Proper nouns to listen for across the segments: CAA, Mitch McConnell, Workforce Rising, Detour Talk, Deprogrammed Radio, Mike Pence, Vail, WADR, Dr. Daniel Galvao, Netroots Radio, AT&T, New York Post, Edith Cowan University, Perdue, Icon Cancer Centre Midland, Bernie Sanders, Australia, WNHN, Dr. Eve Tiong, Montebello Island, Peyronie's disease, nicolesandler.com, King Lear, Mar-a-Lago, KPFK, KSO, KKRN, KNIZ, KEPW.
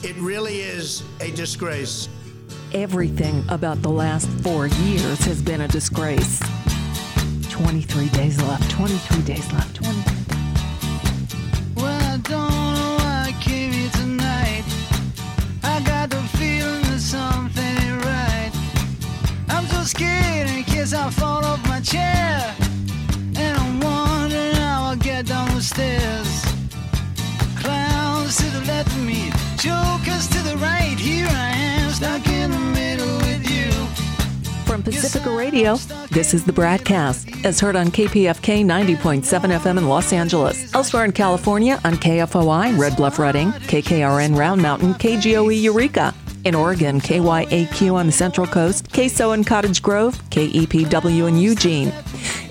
It really is a disgrace. Everything about the last 4 years has been a disgrace. 23 days left, 23 days left, 23. Well, I don't know why I came here tonight. I got the feeling that something ain't right. I'm so scared in case I fall off my chair. And I'm wondering how I'll get down the stairs. Clowns to the left of me, jokers to the right. Here I am, stuck in the middle with you. From Pacifica Radio, this is the Bradcast, as heard on KPFK 90.7 FM in Los Angeles. Elsewhere in California on KFOI, Red Bluff Redding, KKRN Round Mountain, KGOE Eureka. In Oregon, KYAQ on the Central Coast, KSO in Cottage Grove, KEPW in Eugene.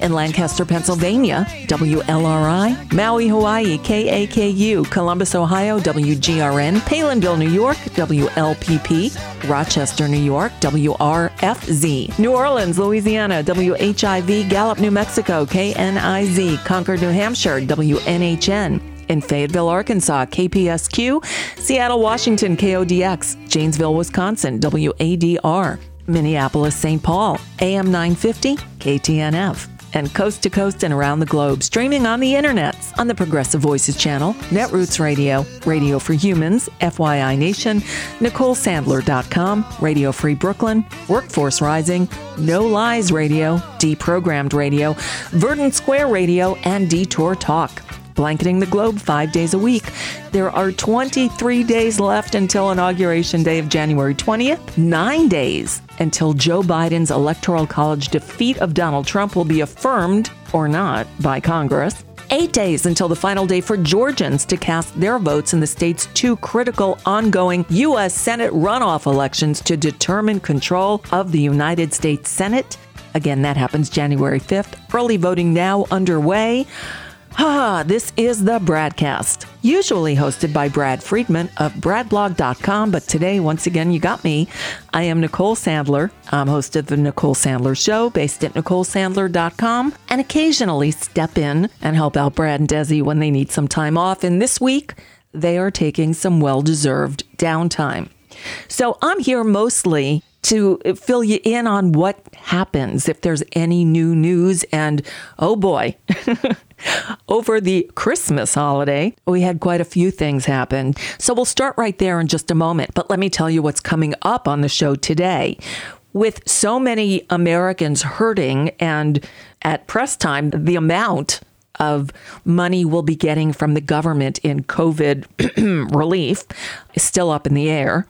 In Lancaster, Pennsylvania, WLRI, Maui, Hawaii, KAKU, Columbus, Ohio, WGRN, Palinville, New York, WLPP, Rochester, New York, WRFZ, New Orleans, Louisiana, WHIV, Gallup, New Mexico, KNIZ, Concord, New Hampshire, WNHN. In Fayetteville, Arkansas, KPSQ, Seattle, Washington, KODX, Janesville, Wisconsin, WADR, Minneapolis, St. Paul, AM 950, KTNF, and coast to coast and around the globe, streaming on the internets, on the Progressive Voices Channel, Netroots Radio, Radio for Humans, FYI Nation, NicoleSandler.com, Radio Free Brooklyn, Workforce Rising, No Lies Radio, Deprogrammed Radio, Verdant Square Radio, and Detour Talk. Blanketing the globe 5 days a week. There are 23 days left until Inauguration Day of January 20th, 9 days until Joe Biden's Electoral College defeat of Donald Trump will be affirmed, or not, by Congress. 8 days until the final day for Georgians to cast their votes in the state's two critical ongoing U.S. Senate runoff elections to determine control of the United States Senate. Again, that happens January 5th. Early voting now underway. This is the Bradcast, usually hosted by Brad Friedman of bradblog.com, but today, once again, you got me. I am Nicole Sandler. I'm host of The Nicole Sandler Show, based at NicoleSandler.com, and occasionally step in and help out Brad and Desi when they need some time off. And this week, they are taking some well-deserved downtime. So I'm here mostly to fill you in on what happens if there's any new news. And oh boy, over the Christmas holiday, we had quite a few things happen. So we'll start right there in just a moment. But let me tell you what's coming up on the show today. With so many Americans hurting and at press time, the amount of money we'll be getting from the government in COVID relief is still up in the air.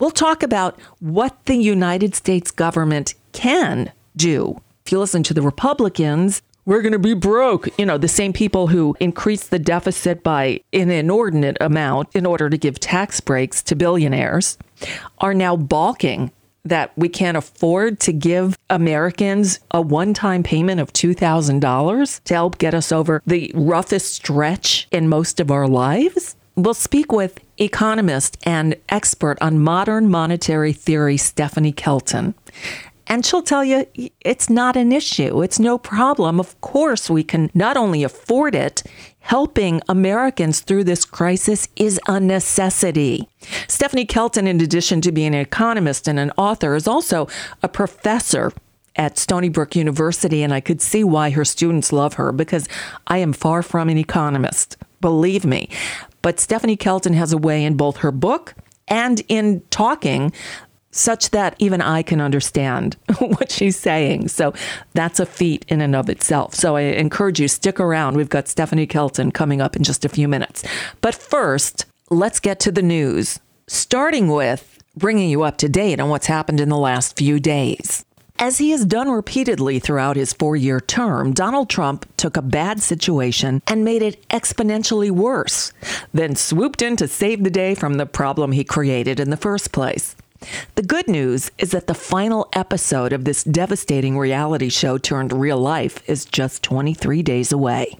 We'll talk about what the United States government can do. If you listen to the Republicans, we're going to be broke. You know, the same people who increased the deficit by an inordinate amount in order to give tax breaks to billionaires are now balking that we can't afford to give Americans a one-time payment of $2,000 to help get us over the roughest stretch in most of our lives. We'll speak with economist and expert on modern monetary theory, Stephanie Kelton. And she'll tell you it's not an issue. It's no problem. Of course, we can not only afford it, helping Americans through this crisis is a necessity. Stephanie Kelton, in addition to being an economist and an author, is also a professor at Stony Brook University. And I could see why her students love her, because I am far from an economist, believe me. But Stephanie Kelton has a way in both her book and in talking such that even I can understand what she's saying. So that's a feat in and of itself. So I encourage you, stick around. We've got Stephanie Kelton coming up in just a few minutes. But first, let's get to the news, starting with bringing you up to date on what's happened in the last few days. As he has done repeatedly throughout his four-year term, Donald Trump took a bad situation and made it exponentially worse, then swooped in to save the day from the problem he created in the first place. The good news is that the final episode of this devastating reality show turned real life is just 23 days away.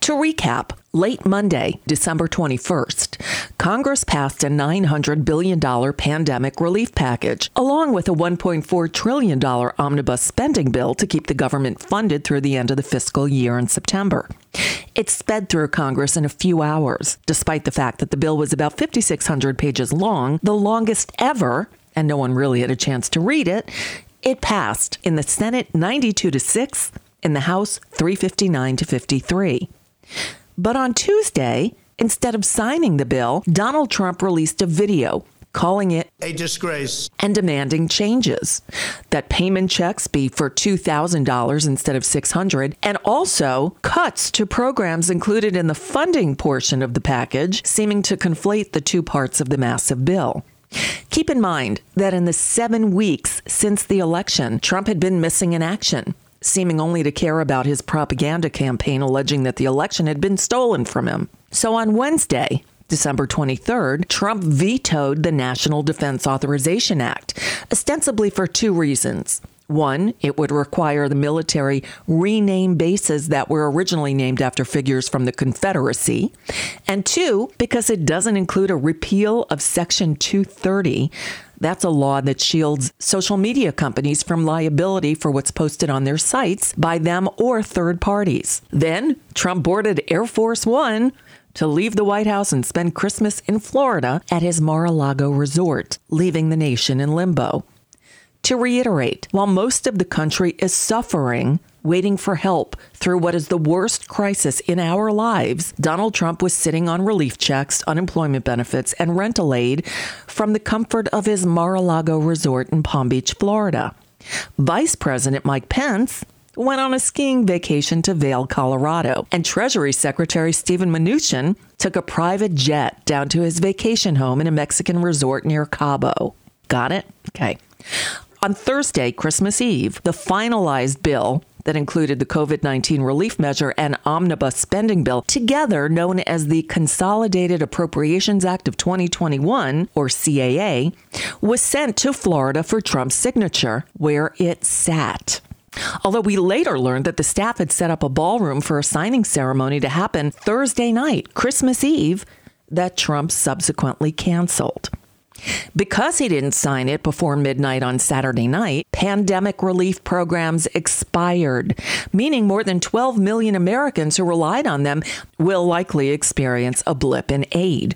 To recap, late Monday, December 21st, Congress passed a $900 billion pandemic relief package, along with a $1.4 trillion omnibus spending bill to keep the government funded through the end of the fiscal year in September. It sped through Congress in a few hours, despite the fact that the bill was about 5,600 pages long, the longest ever, and no one really had a chance to read it. It passed in the Senate 92-6, in the House 359-53. But on Tuesday, instead of signing the bill, Donald Trump released a video calling it a disgrace and demanding changes, that payment checks be for $2,000 instead of $600, and also cuts to programs included in the funding portion of the package, seeming to conflate the two parts of the massive bill. Keep in mind that in the 7 weeks since the election, Trump had been missing in action, seeming only to care about his propaganda campaign alleging that the election had been stolen from him. So on Wednesday, December 23rd, Trump vetoed the National Defense Authorization Act, ostensibly for two reasons. One, it would require the military rename bases that were originally named after figures from the Confederacy. And two, because it doesn't include a repeal of Section 230. That's a law that shields social media companies from liability for what's posted on their sites by them or third parties. Then Trump boarded Air Force One to leave the White House and spend Christmas in Florida at his Mar-a-Lago resort, leaving the nation in limbo. To reiterate, while most of the country is suffering, waiting for help through what is the worst crisis in our lives, Donald Trump was sitting on relief checks, unemployment benefits, and rental aid from the comfort of his Mar-a-Lago resort in Palm Beach, Florida. Vice President Mike Pence went on a skiing vacation to Vail, Colorado, and Treasury Secretary Steven Mnuchin took a private jet down to his vacation home in a Mexican resort near Cabo. Got it? Okay. On Thursday, Christmas Eve, the finalized bill that included the COVID-19 relief measure and omnibus spending bill, together known as the Consolidated Appropriations Act of 2021, or CAA, was sent to Florida for Trump's signature, where it sat. Although we later learned that the staff had set up a ballroom for a signing ceremony to happen Thursday night, Christmas Eve, that Trump subsequently canceled. Because he didn't sign it before midnight on Saturday night, pandemic relief programs expired, meaning more than 12 million Americans who relied on them will likely experience a blip in aid.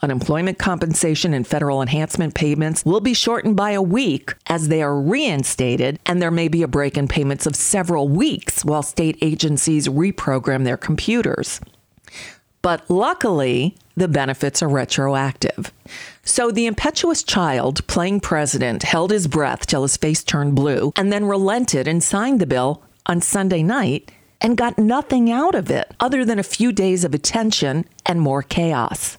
Unemployment compensation and federal enhancement payments will be shortened by a week as they are reinstated, and there may be a break in payments of several weeks while state agencies reprogram their computers. But luckily, the benefits are retroactive. So the impetuous child playing president held his breath till his face turned blue and then relented and signed the bill on Sunday night and got nothing out of it other than a few days of attention and more chaos.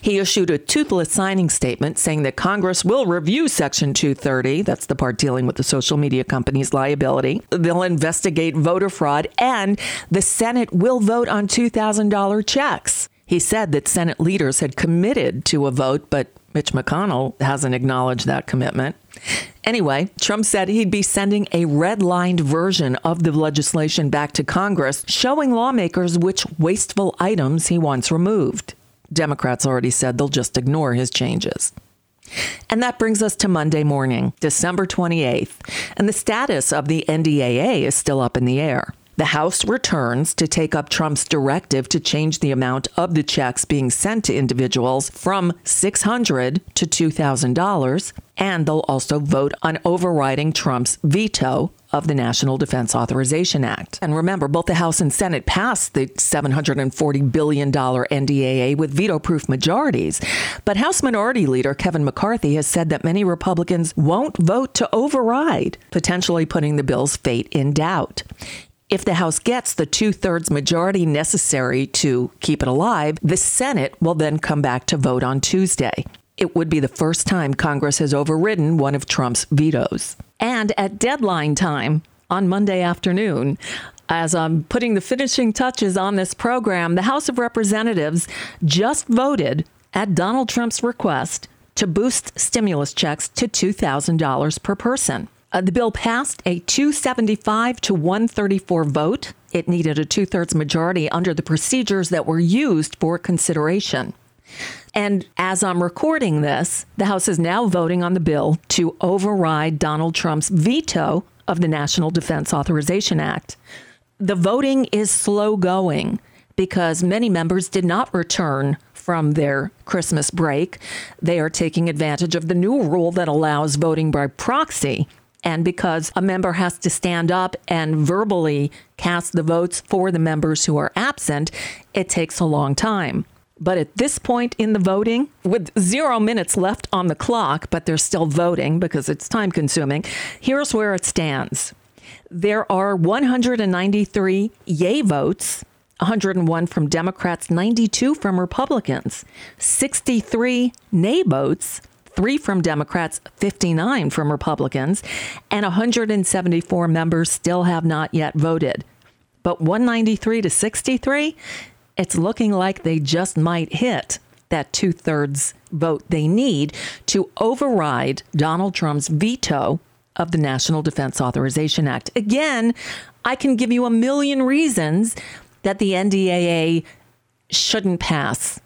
He issued a toothless signing statement saying that Congress will review Section 230, that's the part dealing with the social media company's liability. They'll investigate voter fraud, and the Senate will vote on $2,000 checks. He said that Senate leaders had committed to a vote, but Mitch McConnell hasn't acknowledged that commitment. Anyway, Trump said he'd be sending a red-lined version of the legislation back to Congress, showing lawmakers which wasteful items he wants removed. Democrats already said they'll just ignore his changes. And that brings us to Monday morning, December 28th, and the status of the NDAA is still up in the air. The House returns to take up Trump's directive to change the amount of the checks being sent to individuals from $600 to $2,000, and they'll also vote on overriding Trump's veto of the National Defense Authorization Act. And remember, both the House and Senate passed the $740 billion NDAA with veto-proof majorities. But House Minority Leader Kevin McCarthy has said that many Republicans won't vote to override, potentially putting the bill's fate in doubt. If the House gets the two-thirds majority necessary to keep it alive, the Senate will then come back to vote on Tuesday. It would be the first time Congress has overridden one of Trump's vetoes. And at deadline time on Monday afternoon, as I'm putting the finishing touches on this program, the House of Representatives just voted, at Donald Trump's request, to boost stimulus checks to $2,000 per person. The bill passed a 275 to 134 vote. It needed a two-thirds majority under the procedures that were used for consideration. And as I'm recording this, the House is now voting on the bill to override Donald Trump's veto of the National Defense Authorization Act. The voting is slow going because many members did not return from their Christmas break. They are taking advantage of the new rule that allows voting by proxy. And because a member has to stand up and verbally cast the votes for the members who are absent, it takes a long time. But at this point in the voting, with 0 minutes left on the clock, but they're still voting because it's time consuming, here's where it stands. There are 193 yay votes, 101 from Democrats, 92 from Republicans, 63 nay votes, 3 from Democrats, 59 from Republicans, and 174 members still have not yet voted. But 193 to 63, it's looking like they just might hit that 2/3 vote they need to override Donald Trump's veto of the National Defense Authorization Act. Again, I can give you a million reasons that the NDAA shouldn't pass,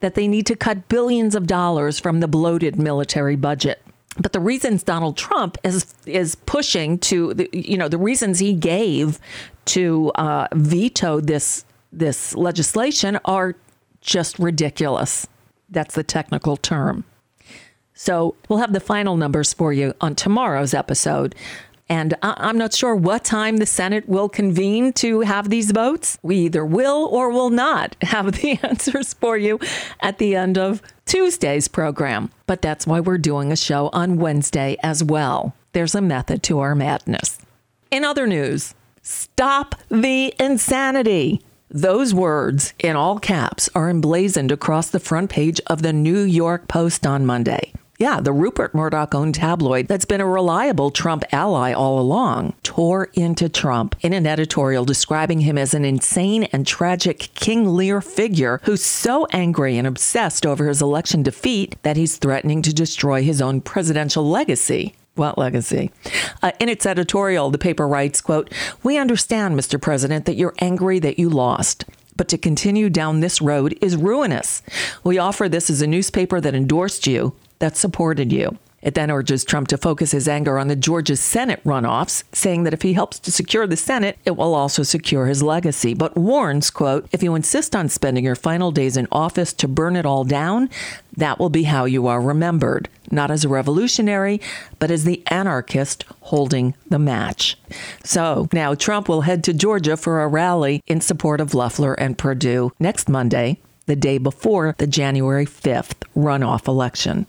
that they need to cut billions of dollars from the bloated military budget. But the reasons Donald Trump is pushing to, the reasons he gave to veto this legislation are just ridiculous. That's the technical term. So we'll have the final numbers for you on tomorrow's episode. And I'm not sure what time the Senate will convene to have these votes. We either will or will not have the answers for you at the end of Tuesday's program. But that's why we're doing a show on Wednesday as well. There's a method to our madness. In other news, stop the insanity. Those words, in all caps, are emblazoned across the front page of the New York Post on Monday. Yeah, the Rupert Murdoch-owned tabloid that's been a reliable Trump ally all along tore into Trump in an editorial describing him as an insane and tragic King Lear figure who's so angry and obsessed over his election defeat that he's threatening to destroy his own presidential legacy. What legacy? In its editorial, the paper writes, quote, "We understand, Mr. President, that you're angry that you lost. But to continue down this road is ruinous. We offer this as a newspaper that endorsed you, that supported you." It then urges Trump to focus his anger on the Georgia Senate runoffs, saying that if he helps to secure the Senate, it will also secure his legacy, but warns, quote, "If you insist on spending your final days in office to burn it all down, that will be how you are remembered, not as a revolutionary, but as the anarchist holding the match." So now Trump will head to Georgia for a rally in support of Loeffler and Perdue next Monday, the day before the January 5th runoff election.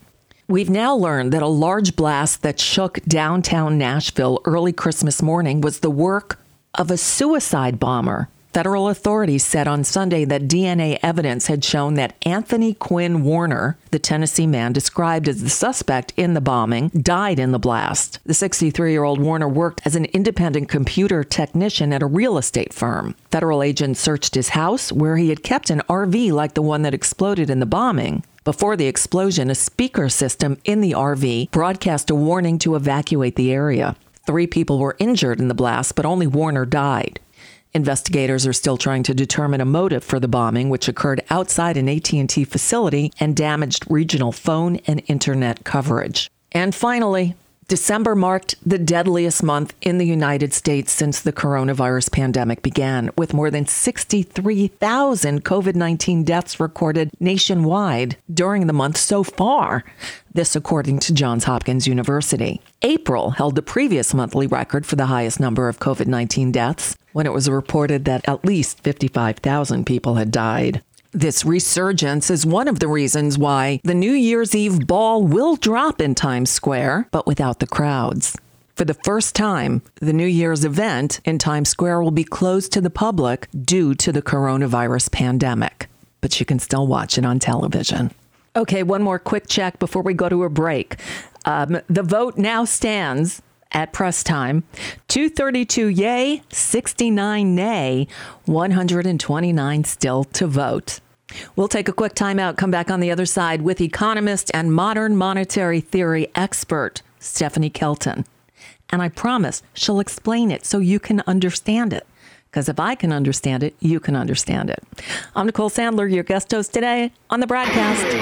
We've now learned that a large blast that shook downtown Nashville early Christmas morning was the work of a suicide bomber. Federal authorities said on Sunday that DNA evidence had shown that Anthony Quinn Warner, the Tennessee man described as the suspect in the bombing, died in the blast. The 63-year-old Warner worked as an independent computer technician at a real estate firm. Federal agents searched his house, where he had kept an RV like the one that exploded in the bombing. Before the explosion, a speaker system in the RV broadcast a warning to evacuate the area. 3 people were injured in the blast, but only Warner died. Investigators are still trying to determine a motive for the bombing, which occurred outside an AT&T facility and damaged regional phone and internet coverage. And finally, December marked the deadliest month in the United States since the coronavirus pandemic began, with more than 63,000 COVID-19 deaths recorded nationwide during the month so far. This according to Johns Hopkins University. April held the previous monthly record for the highest number of COVID-19 deaths, when it was reported that at least 55,000 people had died. This resurgence is one of the reasons why the New Year's Eve ball will drop in Times Square, but without the crowds. For the first time, the New Year's event in Times Square will be closed to the public due to the coronavirus pandemic. But you can still watch it on television. Okay, one more quick check before we go to a break. The vote now stands at press time, 232 yay, 69 nay, 129 still to vote. We'll take a quick timeout, come back on the other side with economist and modern monetary theory expert, Stephanie Kelton. And I promise she'll explain it so you can understand it. Because if I can understand it, you can understand it. I'm Nicole Sandler, your guest host today on the Bradcast.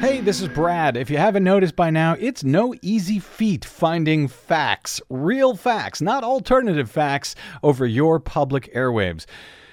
Hey, this is Brad. If you haven't noticed by now, it's no easy feat finding facts, real facts, not alternative facts, over your public airwaves.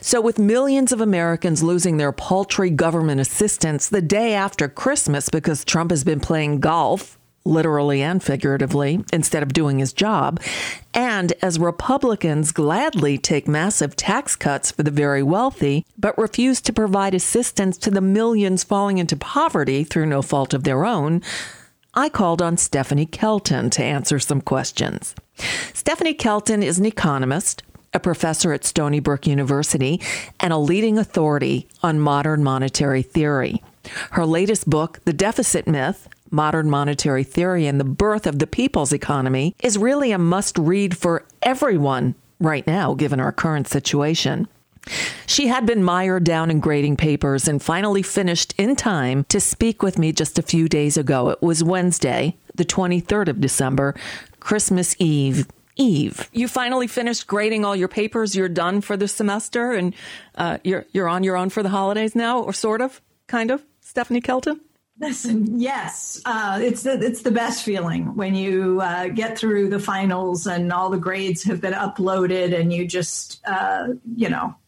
So with millions of Americans losing their paltry government assistance the day after Christmas because Trump has been playing golf, literally and figuratively, instead of doing his job, and as Republicans gladly take massive tax cuts for the very wealthy, but refuse to provide assistance to the millions falling into poverty through no fault of their own, I called on Stephanie Kelton to answer some questions. Stephanie Kelton is an economist, a professor at Stony Brook University, and a leading authority on modern monetary theory. Her latest book, The Deficit Myth, Modern Monetary Theory and the Birth of the People's Economy, is really a must-read for everyone right now, given our current situation. She had been mired down in grading papers and finally finished in time to speak with me just a few days ago. It was Wednesday, the 23rd of December, Christmas Eve. You finally finished grading all your papers. You're done for the semester, and you're on your own for the holidays now, or sort of, kind of, Stephanie Kelton? Listen, yes, it's the best feeling when you get through the finals and all the grades have been uploaded and you just,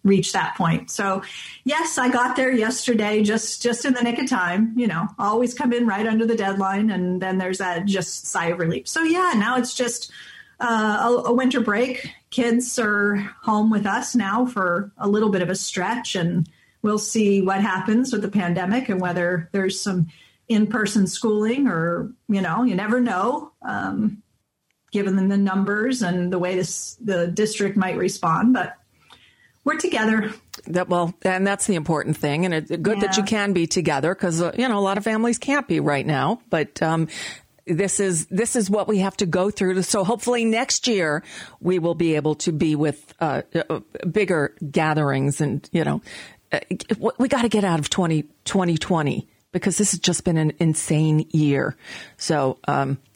reach that point. So, yes, I got there yesterday, just in the nick of time, always come in right under the deadline. And then there's that just sigh of relief. So, yeah, now it's just a winter break. Kids are home with us now for a little bit of a stretch, and we'll see what happens with the pandemic and whether there's some in-person schooling or, you never know, given the numbers and the way the district might respond. But we're together. And that's the important thing. And it's good that you can be together because, a lot of families can't be right now. But This is what we have to go through. So hopefully next year we will be able to be with bigger gatherings and, we got to get out of 2020 because this has just been an insane year. So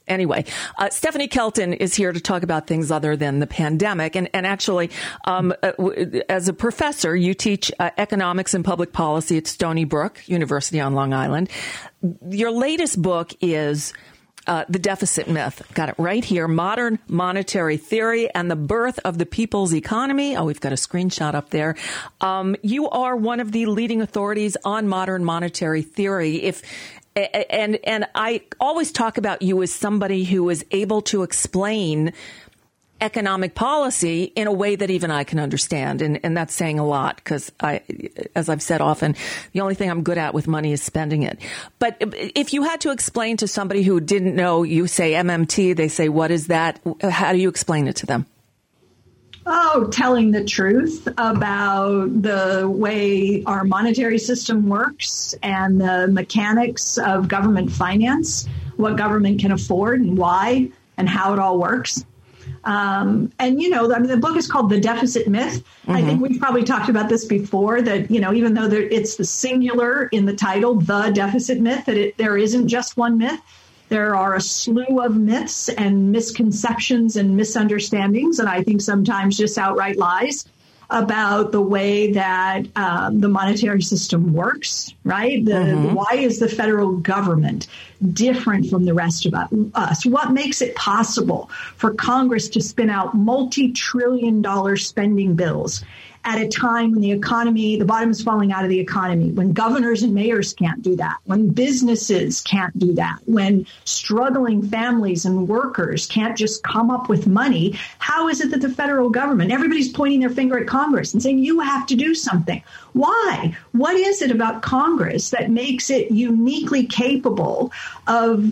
anyway, Stephanie Kelton is here to talk about things other than the pandemic. And actually, as a professor, you teach economics and public policy at Stony Brook University on Long Island. Your latest book is The Deficit Myth. Got it right here. Modern Monetary Theory and the Birth of the People's Economy. Oh, we've got a screenshot up there. You are one of the leading authorities on modern monetary theory. And I always talk about you as somebody who is able to explain economic policy in a way that even I can understand. And that's saying a lot because I, as I've said often, the only thing I'm good at with money is spending it. But if you had to explain to somebody who didn't know, you say MMT, they say, what is that? How do you explain it to them? Oh, telling the truth about the way our monetary system works and the mechanics of government finance, what government can afford and why and how it all works. And, you know, I mean, the book is called The Deficit Myth. Mm-hmm. I think we've probably talked about this before that, you know, even though it's the singular in the title, The Deficit Myth, that there isn't just one myth. There are a slew of myths and misconceptions and misunderstandings, and I think sometimes just outright lies about the way that the monetary system works, right? Why is the federal government different from the rest of us? What makes it possible for Congress to spin out multi-trillion-dollar spending bills at a time when the economy, the bottom is falling out of the economy, when governors and mayors can't do that, when businesses can't do that, when struggling families and workers can't just come up with money? How is it that the federal government, everybody's pointing their finger at Congress and saying, you have to do something? Why? What is it about Congress that makes it uniquely capable of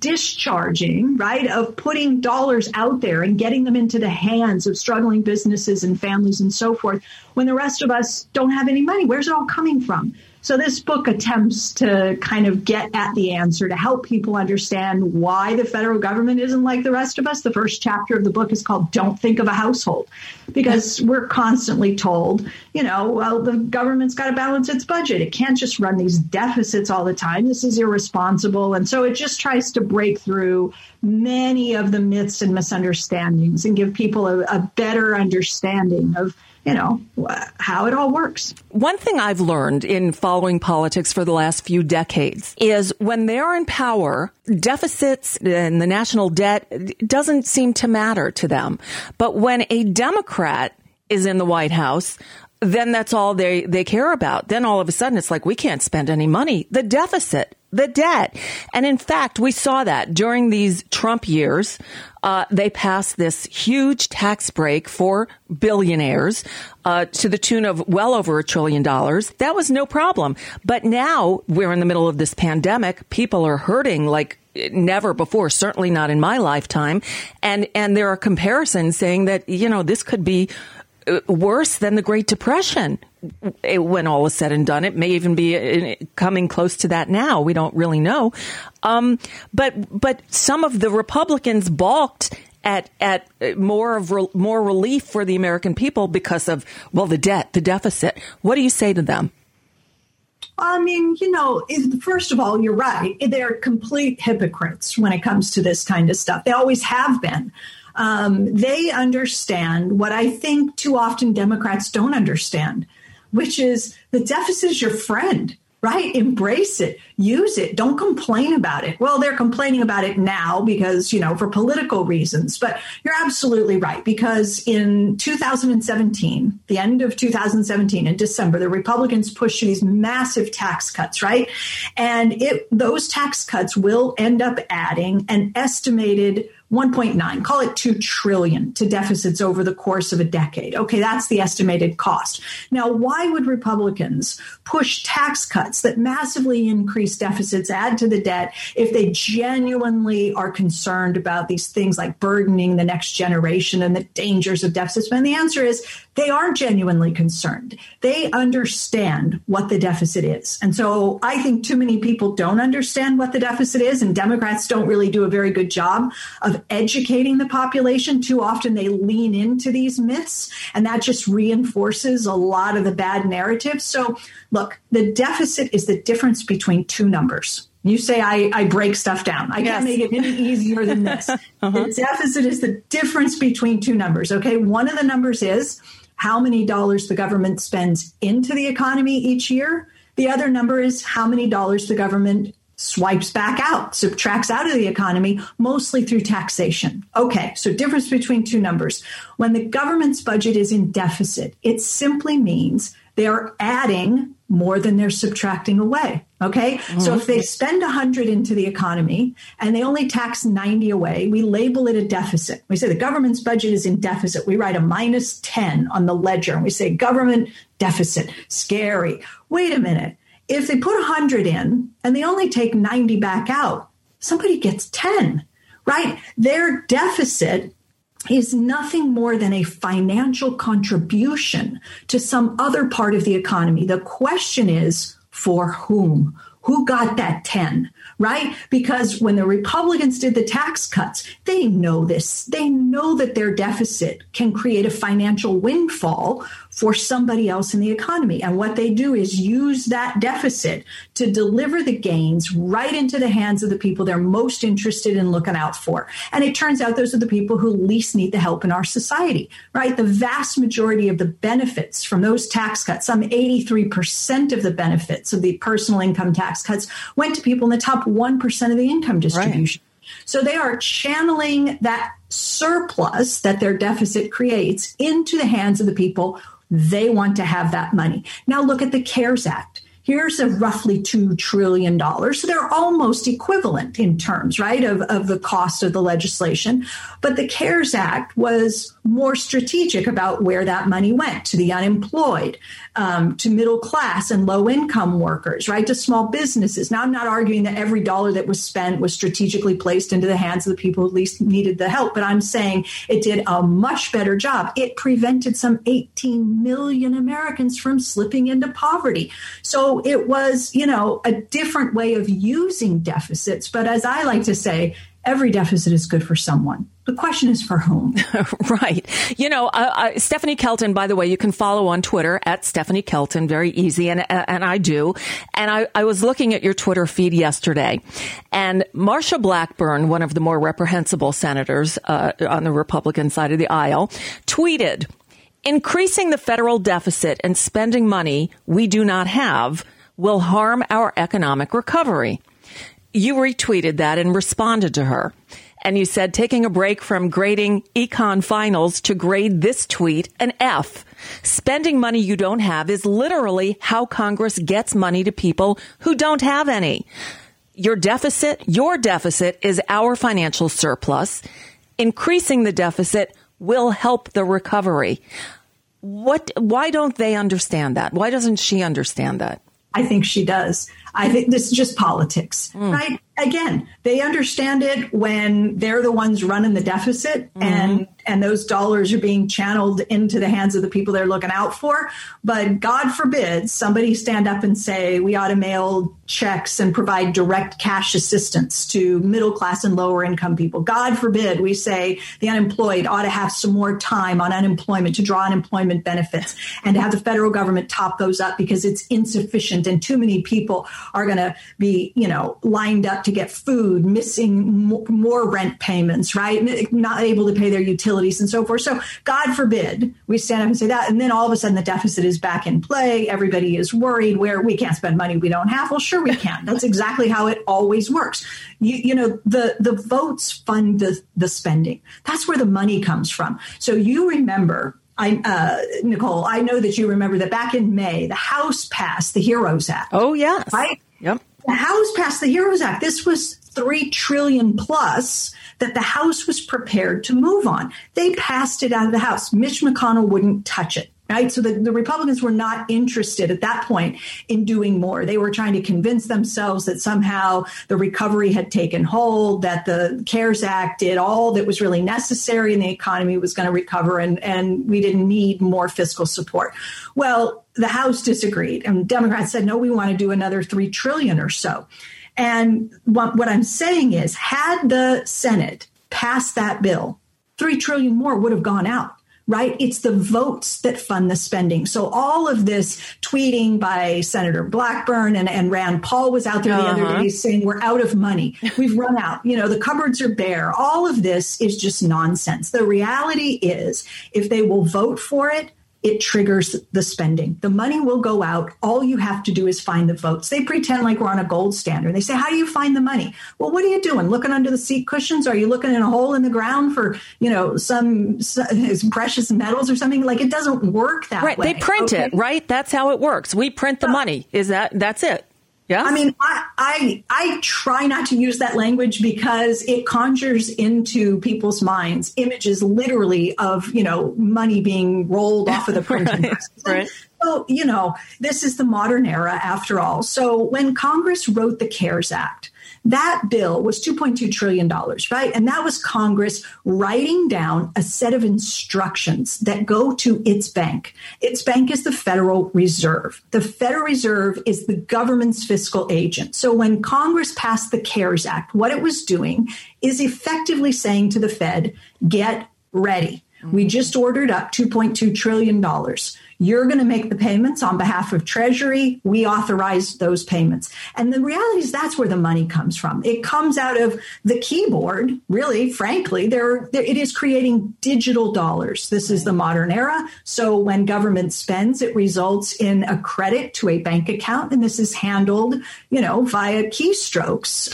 discharging, right, of putting dollars out there and getting them into the hands of struggling businesses and families and so forth, when the rest of us don't have any money? Where's it all coming from? So this book attempts to kind of get at the answer to help people understand why the federal government isn't like the rest of us. The first chapter of the book is called Don't Think of a Household, because we're constantly told, you know, well, the government's got to balance its budget. It can't just run these deficits all the time. This is irresponsible. And so it just tries to break through many of the myths and misunderstandings and give people a better understanding of, you know, how it all works. One thing I've learned in following politics for the last few decades is when they are in power, deficits and the national debt doesn't seem to matter to them. But when a Democrat is in the White House, then that's all they care about. Then all of a sudden, it's like, we can't spend any money. The deficit, the debt. And in fact, we saw that during these Trump years, they passed this huge tax break for billionaires to the tune of well over $1 trillion. That was no problem. But now we're in the middle of this pandemic. People are hurting like never before, certainly not in my lifetime. And there are comparisons saying that, you know, this could be worse than the Great Depression. When all is said and done, it may even be coming close to that now. We don't really know. But some of the Republicans balked at more relief for the American people because of, well, the debt, the deficit. What do you say to them? I mean, you know, first of all, you're right. They're complete hypocrites when it comes to this kind of stuff. They always have been. They understand what I think too often Democrats don't understand, which is the deficit is your friend, right? Embrace it, use it, don't complain about it. Well, they're complaining about it now because, you know, for political reasons, but you're absolutely right. Because in 2017, the end of 2017 in December, the Republicans pushed these massive tax cuts, right? And those tax cuts will end up adding an estimated 1.9, call it 2 trillion to deficits over the course of a decade. Okay, that's the estimated cost. Now, why would Republicans push tax cuts that massively increase deficits, add to the debt, if they genuinely are concerned about these things like burdening the next generation and the dangers of deficits? And the answer is they are genuinely concerned. They understand what the deficit is. And so I think too many people don't understand what the deficit is, and Democrats don't really do a very good job of educating the population. Too often they lean into these myths, and that just reinforces a lot of the bad narratives. So look, the deficit is the difference between two numbers. You say I break stuff down. I can't make it any easier than this. The deficit is the difference between two numbers. Okay, one of the numbers is how many dollars the government spends into the economy each year. The other number is how many dollars the government swipes back out, subtracts out of the economy, mostly through taxation. Okay, so difference between two numbers. When the government's budget is in deficit, it simply means they're adding more than they're subtracting away. Okay. Mm-hmm. So if they spend 100 into the economy and they only tax 90 away, we label it a deficit. We say the government's budget is in deficit. We write a minus 10 on the ledger and we say government deficit. Scary. Wait a minute. If they put 100 in and they only take 90 back out, somebody gets 10, right? Their deficit is nothing more than a financial contribution to some other part of the economy. The question is, for whom? Who got that 10, right? Because when the Republicans did the tax cuts, they know this. They know that their deficit can create a financial windfall for somebody else in the economy. And what they do is use that deficit to deliver the gains right into the hands of the people they're most interested in looking out for. And it turns out those are the people who least need the help in our society, right? The vast majority of the benefits from those tax cuts, some 83% of the benefits of the personal income tax cuts, went to people in the top 1% of the income distribution. Right. So they are channeling that surplus that their deficit creates into the hands of the people they want to have that money. Now look at the CARES Act. Here's a roughly $2 trillion. So they're almost equivalent in terms, right, of the cost of the legislation. But the CARES Act was more strategic about where that money went, to the unemployed, to middle class and low income workers, right, to small businesses. Now, I'm not arguing that every dollar that was spent was strategically placed into the hands of the people who least needed the help. But I'm saying it did a much better job. It prevented some 18 million Americans from slipping into poverty. So it was, you know, a different way of using deficits. But as I like to say, every deficit is good for someone. The question is for whom? Right. You know, Stephanie Kelton, by the way, you can follow on Twitter at Stephanie Kelton. Very easy. And I do. And I was looking at your Twitter feed yesterday, and Marsha Blackburn, one of the more reprehensible senators on the Republican side of the aisle, tweeted, "Increasing the federal deficit and spending money we do not have will harm our economic recovery." You retweeted that and responded to her. And you said, "Taking a break from grading econ finals to grade this tweet an F. Spending money you don't have is literally how Congress gets money to people who don't have any. Your deficit is our financial surplus. Increasing the deficit will help the recovery." What? Why don't they understand that? Why doesn't she understand that? I think she does. I think this is just politics, right? Again, they understand it when they're the ones running the deficit and those dollars are being channeled into the hands of the people they're looking out for. But God forbid somebody stand up and say we ought to mail checks and provide direct cash assistance to middle class and lower income people. God forbid we say the unemployed ought to have some more time on unemployment to draw unemployment benefits and to have the federal government top those up because it's insufficient and too many people are going to be, you know, lined up to get food, missing more rent payments, right? Not able to pay their utilities and so forth. So God forbid we stand up and say that. And then all of a sudden the deficit is back in play. Everybody is worried where we can't spend money we don't have. Well, sure we can. That's exactly how it always works. You know, the votes fund the spending. That's where the money comes from. So you remember, Nicole, I know that you remember that back in May, the House passed the HEROES Act. Oh, yes. Right? Yep. The House passed the HEROES Act. This was $3 trillion plus that the House was prepared to move on. They passed it out of the House. Mitch McConnell wouldn't touch it. Right. So the Republicans were not interested at that point in doing more. They were trying to convince themselves that somehow the recovery had taken hold, that the CARES Act did all that was really necessary and the economy was going to recover and we didn't need more fiscal support. Well, the House disagreed and Democrats said, no, we want to do another $3 trillion or so. And what I'm saying is, had the Senate passed that bill, $3 trillion more would have gone out. Right? It's the votes that fund the spending. So all of this tweeting by Senator Blackburn and Rand Paul was out there the other day saying we're out of money. We've run out. You know, the cupboards are bare. All of this is just nonsense. The reality is if they will vote for it, it triggers the spending. The money will go out. All you have to do is find the votes. They pretend like we're on a gold standard. They say, how do you find the money? Well, what are you doing? Looking under the seat cushions? Are you looking in a hole in the ground for, you know, some precious metals or something? Like, it doesn't work that way. Right. They print it, right? That's how it works. We print the money. That's it. Yes. I mean, I try not to use that language because it conjures into people's minds images literally of, you know, money being rolled off of the printing press. Right. So, you know, this is the modern era after all. So when Congress wrote the CARES Act, that bill was $2.2 trillion, right? And that was Congress writing down a set of instructions that go to its bank. Its bank is the Federal Reserve. The Federal Reserve is the government's fiscal agent. So when Congress passed the CARES Act, what it was doing is effectively saying to the Fed, get ready. We just ordered up $2.2 trillion. You're going to make the payments on behalf of Treasury. We authorized those payments. And the reality is that's where the money comes from. It comes out of the keyboard, really, frankly. It is creating digital dollars. This is the modern era. So when government spends, it results in a credit to a bank account. And this is handled, you know, via keystrokes.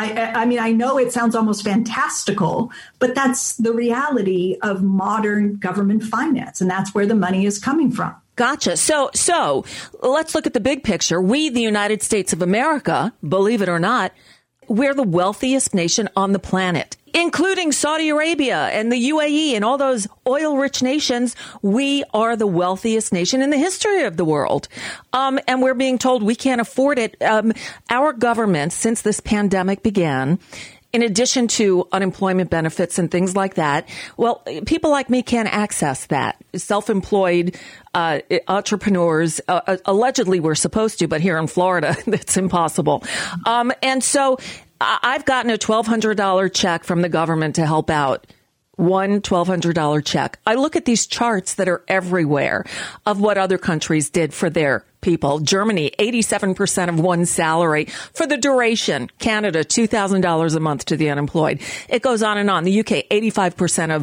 I mean, I know it sounds almost fantastical, but that's the reality of modern government finance. And that's where the money is coming from. Gotcha. So let's look at the big picture. We, the United States of America, believe it or not, we're the wealthiest nation on the planet, including Saudi Arabia and the UAE and all those oil-rich nations. We are the wealthiest nation in the history of the world. And we're being told we can't afford it. Our government, since this pandemic began, in addition to unemployment benefits and things like that, well, people like me can't access that. Self-employed entrepreneurs, allegedly we're supposed to, but here in Florida, that's impossible. And so I've gotten a $1,200 check from the government to help out. One $1,200 check. I look at these charts that are everywhere of what other countries did for their people. Germany, 87% of one's salary for the duration. Canada, $2,000 a month to the unemployed. It goes on and on. The UK, 85%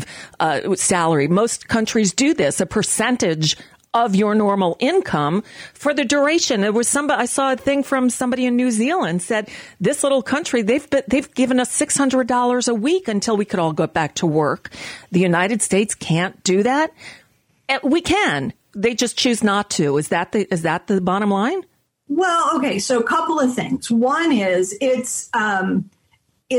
of salary. Most countries do this, a percentage of your normal income for the duration. There was somebody, I saw a thing from somebody in New Zealand said, this little country, they've given us $600 a week until we could all go back to work. The United States can't do that. We can. They just choose not to. Is that the bottom line? Well, okay. So a couple of things. One is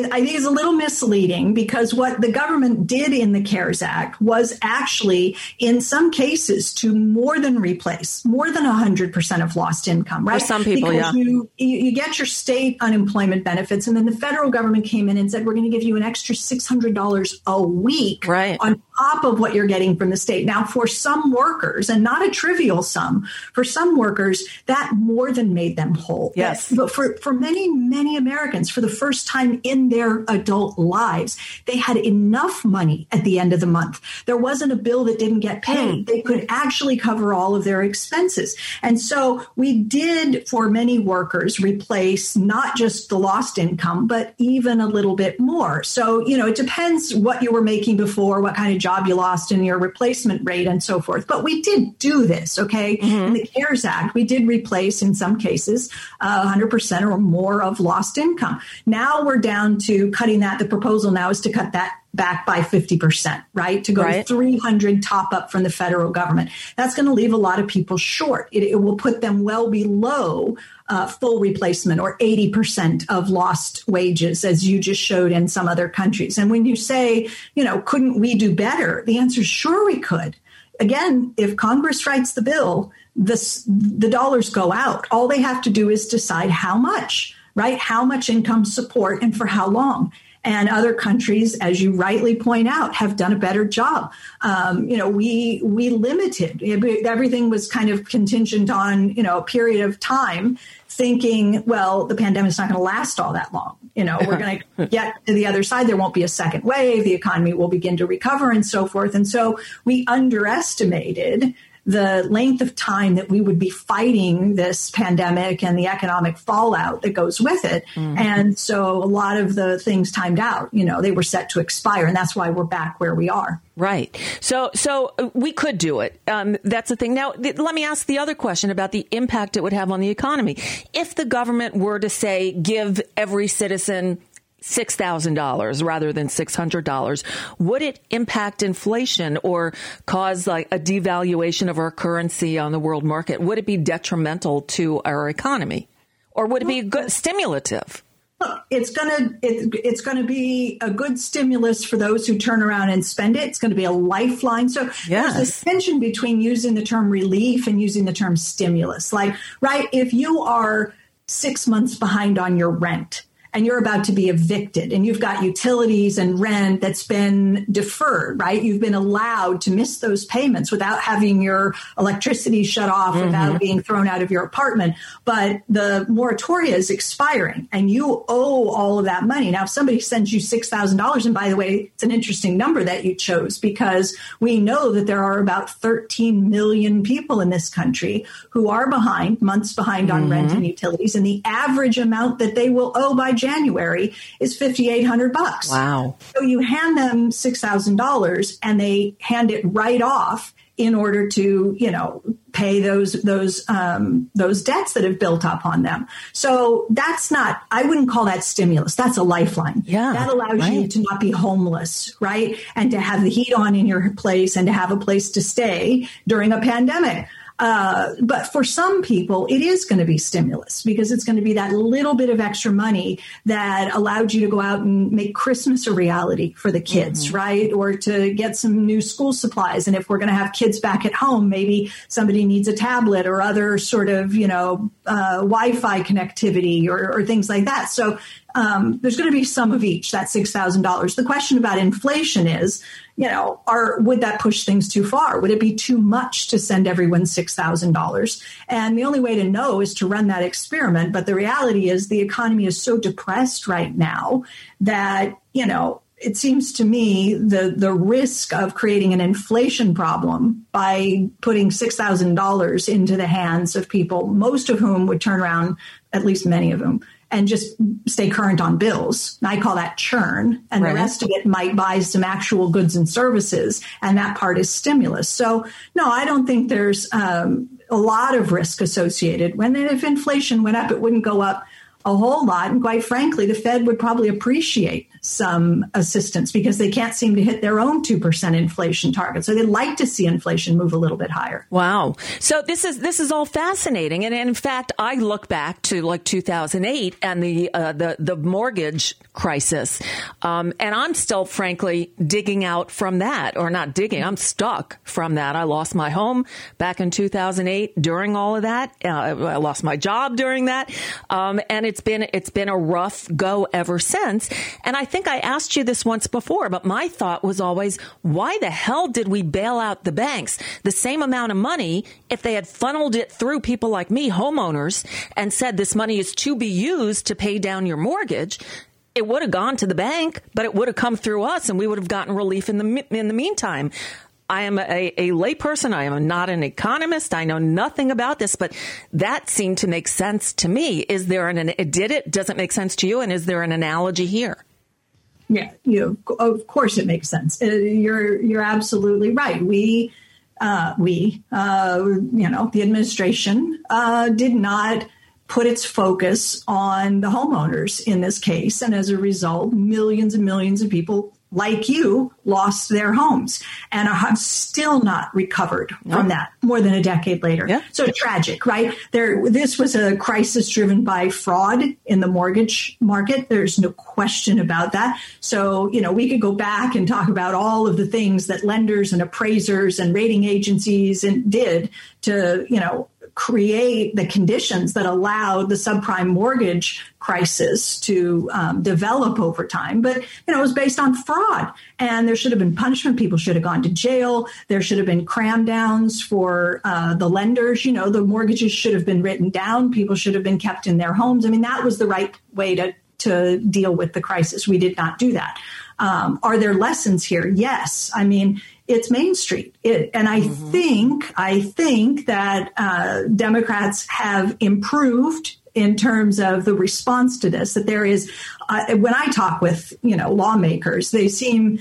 I think it's a little misleading because what the government did in the CARES Act was actually, in some cases, to more than replace more than 100% of lost income. Right? For some people, because you get your state unemployment benefits, and then the federal government came in and said, we're going to give you an extra $600 a week on top of what you're getting from the state. Now, for some workers, and not a trivial sum, for some workers, that more than made them whole. Yes. But for many, many Americans, for the first time in their adult lives, they had enough money at the end of the month. There wasn't a bill that didn't get paid. They could actually cover all of their expenses. And so we did, for many workers, replace not just the lost income, but even a little bit more. So, you know, it depends what you were making before, what kind of job you lost, and your replacement rate and so forth. But we did do this, okay? Mm-hmm. In the CARES Act, we did replace, in some cases, 100% or more of lost income. Now we're down to cutting that. The proposal now is to cut that back by 50%, right? To go to 300 top up from the federal government. That's going to leave a lot of people short. It will put them well below full replacement or 80% of lost wages, as you just showed in some other countries. And when you say, you know, couldn't we do better? The answer is sure we could. Again, if Congress writes the bill, the dollars go out. All they have to do is decide how much. Right? How much income support and for how long? And other countries, as you rightly point out, have done a better job. You know, we limited. Everything was kind of contingent on, you know, a period of time, thinking, well, the pandemic's not going to last all that long. You know, we're going to get to the other side. There won't be a second wave. The economy will begin to recover and so forth. And so we underestimated the length of time that we would be fighting this pandemic and the economic fallout that goes with it. Mm-hmm. And so a lot of the things timed out, you know, they were set to expire. And that's why we're back where we are. Right. So we could do it. That's the thing. Now, let me ask the other question about the impact it would have on the economy. If the government were to say, give every citizen $6,000 rather than $600, would it impact inflation or cause like a devaluation of our currency on the world market? Would it be detrimental to our economy, or would it be good stimulative? Look, it's gonna be a good stimulus for those who turn around and spend it. It's going to be a lifeline. So yes, there's this tension between using the term relief and using the term stimulus. Like, right, if you are 6 months behind on your rent and you're about to be evicted and you've got utilities and rent that's been deferred, right? You've been allowed to miss those payments without having your electricity shut off, mm-hmm, without being thrown out of your apartment. But the moratoria is expiring and you owe all of that money. Now, if somebody sends you $6,000, and by the way, it's an interesting number that you chose because we know that there are about 13 million people in this country who are behind, months behind on, mm-hmm, rent and utilities. And the average amount that they will owe by January is $5,800. Wow. So you hand them $6,000 and they hand it right off in order to, you know, pay those debts that have built up on them. So that's not, I wouldn't call that stimulus. That's a lifeline. Yeah, that allows, right, you to not be homeless, right? And to have the heat on in your place and to have a place to stay during a pandemic. But for some people, it is going to be stimulus because it's going to be that little bit of extra money that allowed you to go out and make Christmas a reality for the kids, mm-hmm, right? Or to get some new school supplies. And if we're going to have kids back at home, maybe somebody needs a tablet or other sort of, you know, Wi-Fi connectivity or things like that. So there's going to be some of each, that $6,000. The question about inflation is, you know, would that push things too far? Would it be too much to send everyone $6,000? And the only way to know is to run that experiment. But the reality is the economy is so depressed right now that, you know, it seems to me the risk of creating an inflation problem by putting $6,000 into the hands of people, most of whom would turn around, at least many of them, and just stay current on bills. I call that churn. And right, the rest of it might buy some actual goods and services. And that part is stimulus. So, no, I don't think there's a lot of risk associated. When if inflation went up, it wouldn't go up a whole lot. And quite frankly, the Fed would probably appreciate some assistance because they can't seem to hit their own 2% inflation target. So they'd like to see inflation move a little bit higher. Wow. So this is all fascinating. And in fact, I look back to like 2008 and the mortgage crisis. And I'm still, frankly, digging out from that, or not digging. I'm stuck from that. I lost my home back in 2008 during all of that. I lost my job during that. And it's been a rough go ever since. And I think I asked you this once before, but my thought was always, why the hell did we bail out the banks the same amount of money if they had funneled it through people like me, homeowners, and said this money is to be used to pay down your mortgage? It would have gone to the bank, but it would have come through us and we would have gotten relief in the meantime. I am a layperson. I am not an economist. I know nothing about this, but that seemed to make sense to me. Is there does it make sense to you? And is there an analogy here? Yeah, of course it makes sense. You're absolutely right. We the administration did not put its focus on the homeowners in this case. And as a result, millions and millions of people like you lost their homes and have still not recovered from that more than a decade later. Yeah. So tragic, right? This was a crisis driven by fraud in the mortgage market. There's no question about that. So, you know, we could go back and talk about all of the things that lenders and appraisers and rating agencies and did to, you know, create the conditions that allowed the subprime mortgage crisis to develop over time. But, you know, it was based on fraud and there should have been punishment. People should have gone to jail. There should have been cram downs for the lenders. You know, the mortgages should have been written down. People should have been kept in their homes. I mean, that was the right way to deal with the crisis. We did not do that. Are there lessons here? Yes. I mean, it's Main Street. I think that Democrats have improved in terms of the response to this, that there is, when I talk with, lawmakers, they seem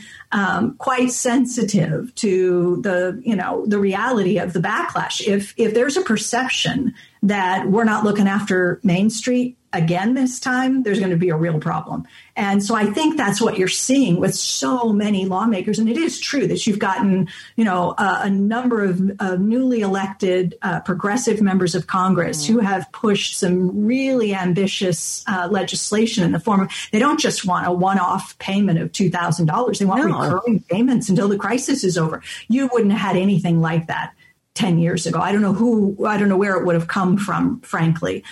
quite sensitive to the reality of the backlash. If there's a perception that we're not looking after Main Street again this time, there's going to be a real problem. And so I think that's what you're seeing with so many lawmakers. And it is true that you've gotten, a number of newly elected progressive members of Congress who have pushed some really ambitious legislation in the form of, they don't just want a one-off payment of $2,000. They want recurring payments until the crisis is over. You wouldn't have had anything like that 10 years ago. I don't know where it would have come from, frankly.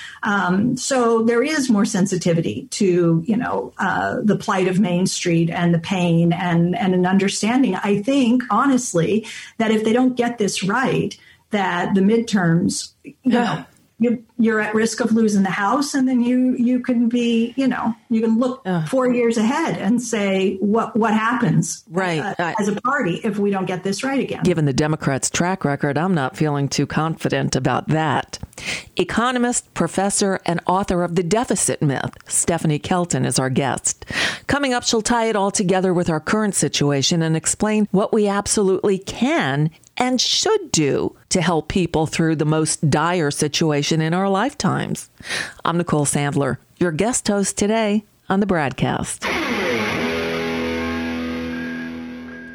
So there is more sensitivity to, the plight of Main Street and the pain and an understanding. I think, honestly, that if they don't get this right, that the midterms, you're at risk of losing the House. And then you can be, you can look 4 years ahead and say, what happens as a party if we don't get this right again? Given the Democrats' track record, I'm not feeling too confident about that. Economist, professor, and author of The Deficit Myth, Stephanie Kelton is our guest. Coming up, she'll tie it all together with our current situation and explain what we absolutely can and should do to help people through the most dire situation in our lifetimes. I'm Nicole Sandler, your guest host today on the Bradcast.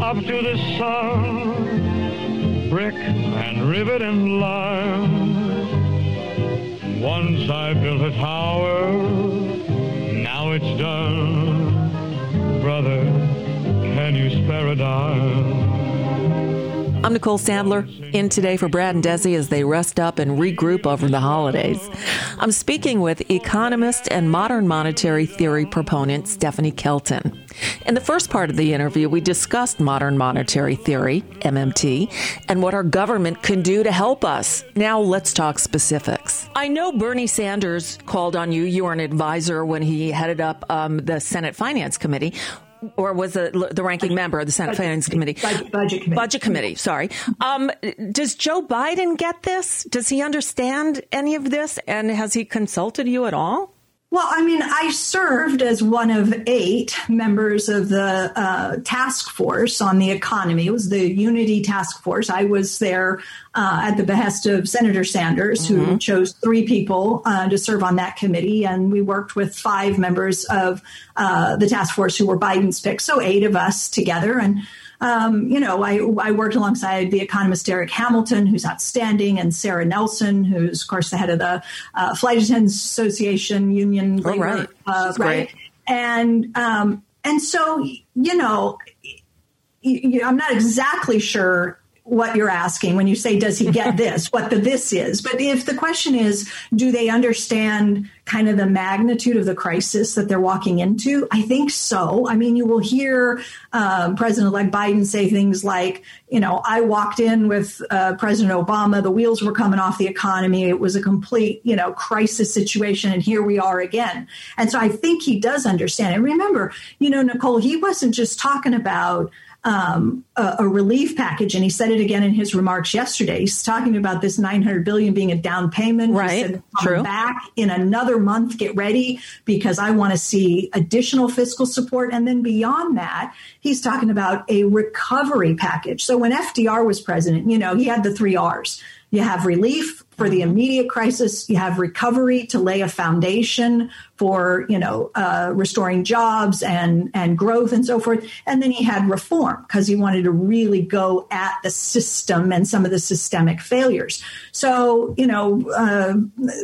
up to the sun, brick and rivet and lime. Once I built a tower, now it's done. Brother, can you spare a dime? I'm Nicole Sandler, in today for Brad and Desi as they rest up and regroup over the holidays. I'm speaking with economist and modern monetary theory proponent Stephanie Kelton. In the first part of the interview, we discussed modern monetary theory, MMT, and what our government can do to help us. Now let's talk specifics. I know Bernie Sanders called on you. You were an advisor when he headed up the Senate Finance Committee, or was the ranking member of the Senate Finance Committee. Budget Committee, sorry. Does Joe Biden get this? Does he understand any of this? And has he consulted you at all? Well, I mean, I served as one of 8 members of the task force on the economy. It was the Unity Task Force. I was there at the behest of Senator Sanders, who chose 3 people to serve on that committee. And we worked with 5 members of the task force who were Biden's picks. So 8 of us together. And I worked alongside the economist Derek Hamilton, who's outstanding, and Sarah Nelson, who's, of course, the head of the Flight Attendants Association Union. Oh, right. Right. And so, I'm not exactly sure what you're asking when you say, does he get this, what the this is. But if the question is, do they understand kind of the magnitude of the crisis that they're walking into? I think so. I mean, you will hear President-elect Biden say things like, I walked in with President Obama, the wheels were coming off the economy. It was a complete, crisis situation. And here we are again. And so I think he does understand. And remember, Nicole, he wasn't just talking about a relief package. And he said it again in his remarks yesterday. He's talking about this $900 billion being a down payment. Right. He said, come back in another month, get ready, because I want to see additional fiscal support. And then beyond that, he's talking about a recovery package. So when FDR was president, he had the 3 R's. You have relief for the immediate crisis. You have recovery to lay a foundation for, restoring jobs and growth and so forth. And then he had reform because he wanted to really go at the system and some of the systemic failures. So,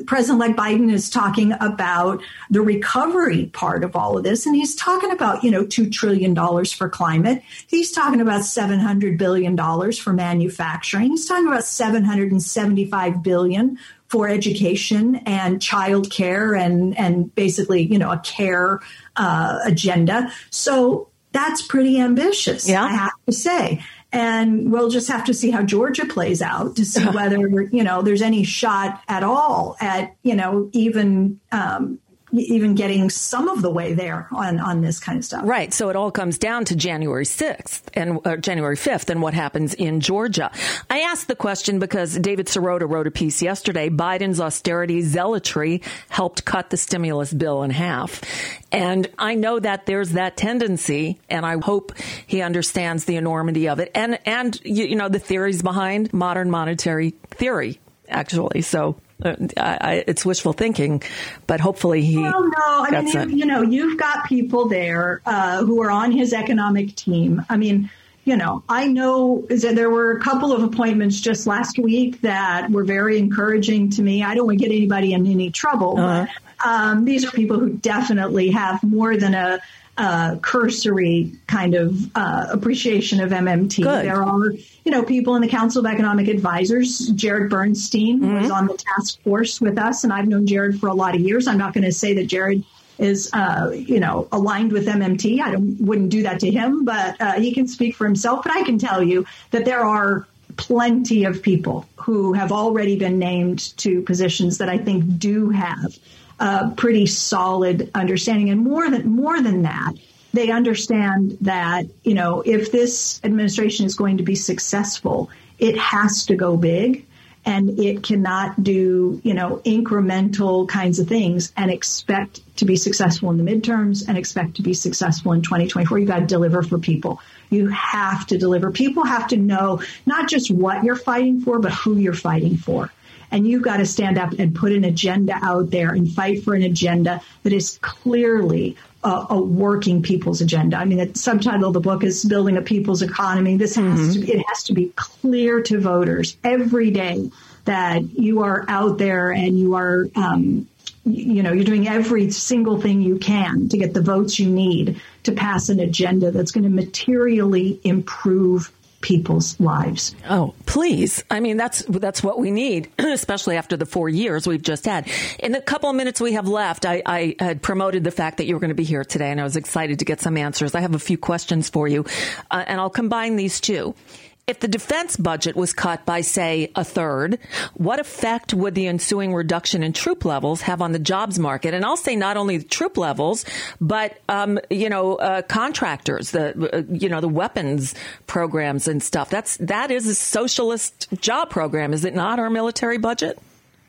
President-elect Biden is talking about the recovery part of all of this. And he's talking about, $2 trillion for climate. He's talking about $700 billion for manufacturing. He's talking about $775 billion for education and childcare and basically, a care agenda. So that's pretty ambitious, I have to say. And we'll just have to see how Georgia plays out to see whether, there's any shot at all at, even getting some of the way there on this kind of stuff. Right. So it all comes down to January 6th and January 5th and what happens in Georgia. I asked the question because David Sirota wrote a piece yesterday. Biden's austerity zealotry helped cut the stimulus bill in half. And I know that there's that tendency, and I hope he understands the enormity of it and the theories behind modern monetary theory, actually. So it's wishful thinking, but hopefully he. Well, no, I mean, you've got people there who are on his economic team. I mean, I know there were a couple of appointments just last week that were very encouraging to me. I don't want to get anybody in any trouble. Uh-huh. But, these are people who definitely have more than a cursory kind of appreciation of MMT. Good. There are, people in the Council of Economic Advisors. Jared Bernstein was on the task force with us, and I've known Jared for a lot of years. I'm not going to say that Jared is, aligned with MMT. I wouldn't do that to him, but he can speak for himself. But I can tell you that there are plenty of people who have already been named to positions that I think do have a pretty solid understanding. And more than that, they understand that, if this administration is going to be successful, it has to go big and it cannot do, incremental kinds of things and expect to be successful in the midterms and expect to be successful in 2024. You've got to deliver for people. You have to deliver. People have to know not just what you're fighting for, but who you're fighting for. And you've got to stand up and put an agenda out there and fight for an agenda that is clearly a working people's agenda. I mean, the subtitle of the book is Building a People's Economy. This has to be clear to voters every day that you are out there and you are, you're doing every single thing you can to get the votes you need to pass an agenda that's going to materially improve people's lives. Oh, please. I mean, that's what we need, especially after the 4 years we've just had. In the couple of minutes we have left, I had promoted the fact that you were going to be here today, and I was excited to get some answers. I have a few questions for you, and I'll combine these two. If the defense budget was cut by, say, a third, what effect would the ensuing reduction in troop levels have on the jobs market? And I'll say not only the troop levels, but, contractors, the weapons programs and stuff. That is a socialist job program, is it not, our military budget?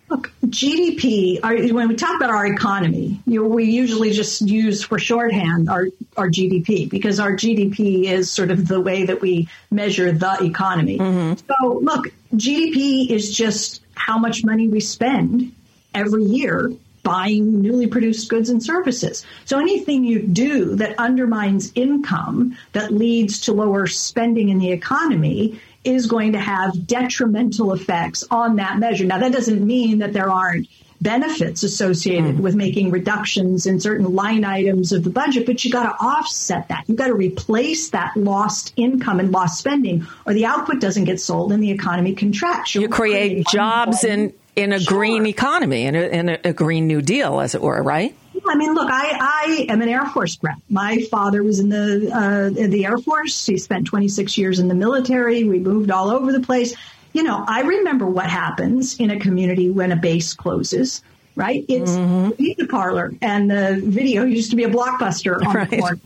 Look, GDP, when we talk about our economy, we usually just use for shorthand our GDP, because our GDP is sort of the way that we measure the economy. Mm-hmm. So, look, GDP is just how much money we spend every year buying newly produced goods and services. So anything you do that undermines income, that leads to lower spending in the economy, is going to have detrimental effects on that measure. Now, that doesn't mean that there aren't benefits associated with making reductions in certain line items of the budget, but you got to offset that. You got to replace that lost income and lost spending, or the output doesn't get sold and the economy contracts. You create jobs in a green economy, in a green New Deal, as it were, right? I mean, look, I am an Air Force brat. My father was in the Air Force. He spent 26 years in the military. We moved all over the place. I remember what happens in a community when a base closes. right? It's the pizza parlor, and the video used to be a Blockbuster on the corner.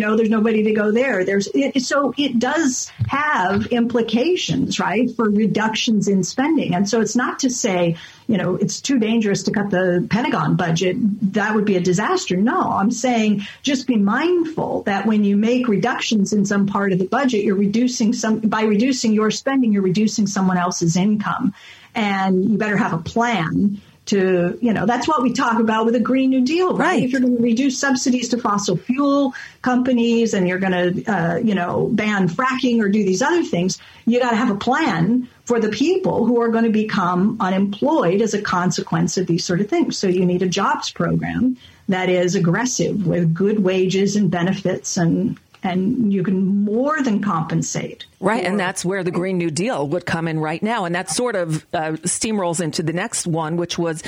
Now, there's nobody to go there. So it does have implications, right, for reductions in spending. And so it's not to say, it's too dangerous to cut the Pentagon budget. That would be a disaster. No, I'm saying just be mindful that when you make reductions in some part of the budget, you're reducing by reducing your spending, you're reducing someone else's income. And you better have a plan to, that's what we talk about with the Green New Deal, right? If you're going to reduce subsidies to fossil fuel companies and you're going to, ban fracking or do these other things, you got to have a plan for the people who are going to become unemployed as a consequence of these sort of things. So you need a jobs program that is aggressive with good wages and benefits, and you can more than compensate. Right. And that's where the Green New Deal would come in right now. And that sort of steamrolls into the next one, which was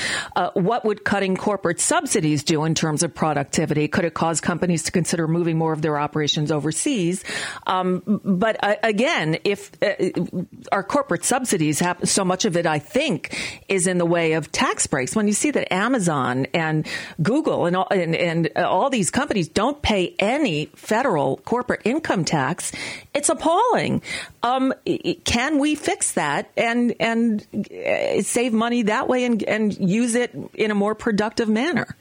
what would cutting corporate subsidies do in terms of productivity? Could it cause companies to consider moving more of their operations overseas? But again, if our corporate subsidies happen, so much of it, I think, is in the way of tax breaks. When you see that Amazon and Google and all these companies don't pay any federal corporate income tax, it's appalling. Can we fix that and save money that way and use it in a more productive manner?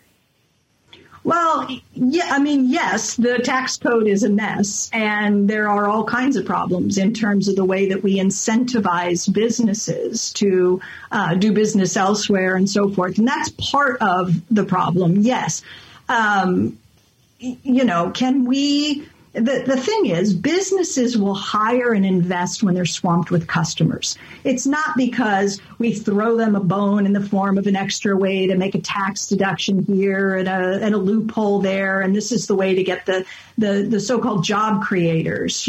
Well, yeah, yes, the tax code is a mess, and there are all kinds of problems in terms of the way that we incentivize businesses to do business elsewhere and so forth. And that's part of the problem. Yes. Can we... The thing is, businesses will hire and invest when they're swamped with customers. It's not because we throw them a bone in the form of an extra way to make a tax deduction here and a loophole there. And this is the way to get the so-called job creators,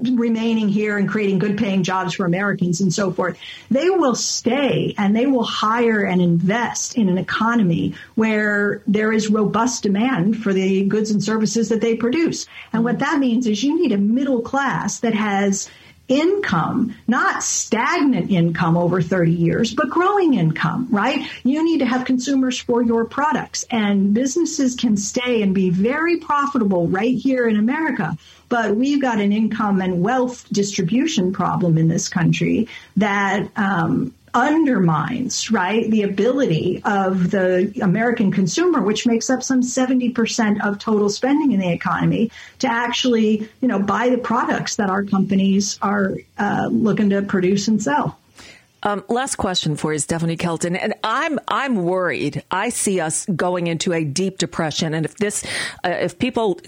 remaining here and creating good paying jobs for Americans and so forth. They will stay and they will hire and invest in an economy where there is robust demand for the goods and services that they produce. And what that means is you need a middle class that has income, not stagnant income over 30 years, but growing income, right? You need to have consumers for your products, and businesses can stay and be very profitable right here in America. But we've got an income and wealth distribution problem in this country that undermines, right, the ability of the American consumer, which makes up some 70% of total spending in the economy, to actually, buy the products that our companies are looking to produce and sell. Last question for you, Stephanie Kelton. And I'm worried. I see us going into a deep depression. And if this, if people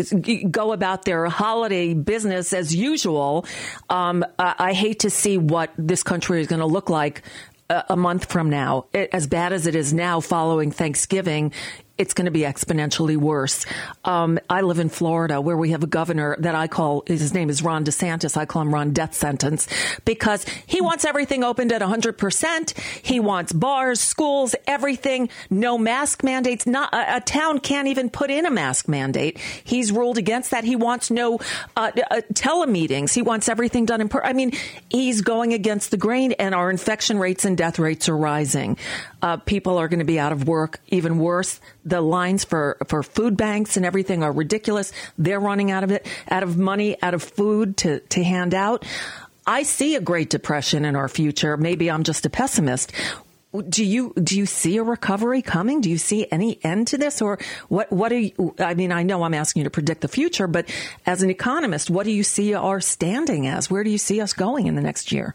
go about their holiday business as usual, I hate to see what this country is going to look like a month from now. As bad as it is now following Thanksgiving, it's going to be exponentially worse. I live in Florida, where we have a governor that I call, his name is Ron DeSantis. I call him Ron Death Sentence, because he wants everything opened at 100%. He wants bars, schools, everything. No mask mandates. Not a town can't even put in a mask mandate. He's ruled against that. He wants no telemeetings. He wants everything done in person. He's going against the grain, and our infection rates and death rates are rising. People are going to be out of work, even worse. The lines for food banks and everything are ridiculous. They're running out of money, out of food to hand out. I see a Great Depression in our future. Maybe I'm just a pessimist. Do you see a recovery coming? Do you see any end to this? Or what are you, I know I'm asking you to predict the future, but as an economist, what do you see our standing as? Where do you see us going in the next year?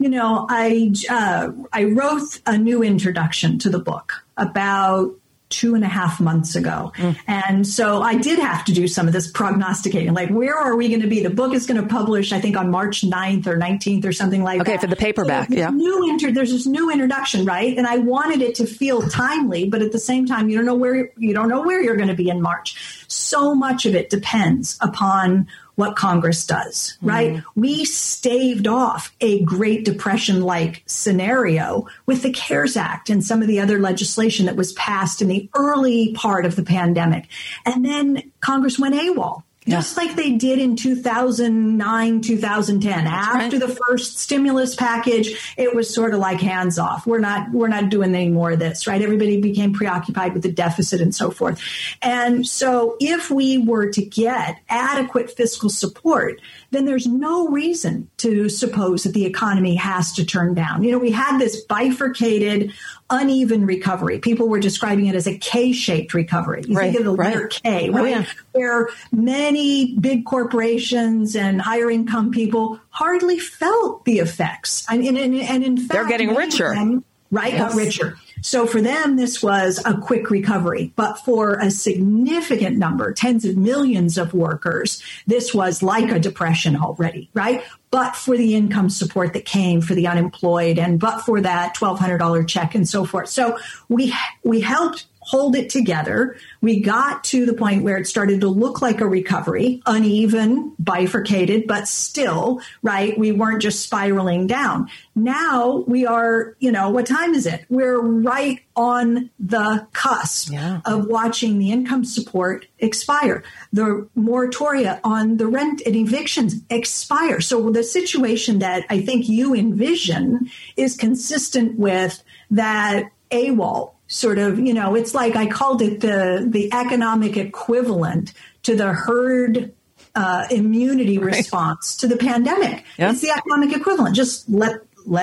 I wrote a new introduction to the book about 2.5 months ago. And so I did have to do some of this prognosticating, like, where are we going to be? The book is going to publish, I think, on March 9th or 19th or something like that. Okay, for the paperback, so there's this new introduction, right? And I wanted it to feel timely, but at the same time, you don't know where you're going to be in March. So much of it depends upon what Congress does, right? We staved off a Great Depression-like scenario with the CARES Act and some of the other legislation that was passed in the early part of the pandemic. And then Congress went AWOL. Just like they did in 2009, 2010. After the first stimulus package, it was sort of like hands off. We're not doing any more of this, right? Everybody became preoccupied with the deficit and so forth. And so if we were to get adequate fiscal support, then there's no reason to suppose that the economy has to turn down. You know, we had this bifurcated, uneven recovery. People were describing it as a K-shaped recovery. You think of the letter K, right? Where many big corporations and higher income people hardly felt the effects. And in fact, they're getting richer. Got richer. So for them, this was a quick recovery. But for a significant number, tens of millions of workers, this was like a depression already, right? But for the income support that came for the unemployed and but for that $1,200 check and so forth. So we helped hold it together. We got to the point where it started to look like a recovery, uneven, bifurcated, but still, right? We weren't just spiraling down. Now we are, you know, what time is it? We're right on the cusp of watching the income support expire, the moratoria on the rent and evictions expire. So the situation that I think you envision is consistent with that AWOL. Sort of, you know, it's like I called it the economic equivalent to the herd immunity response to the pandemic. Yep. It's the economic equivalent. Just let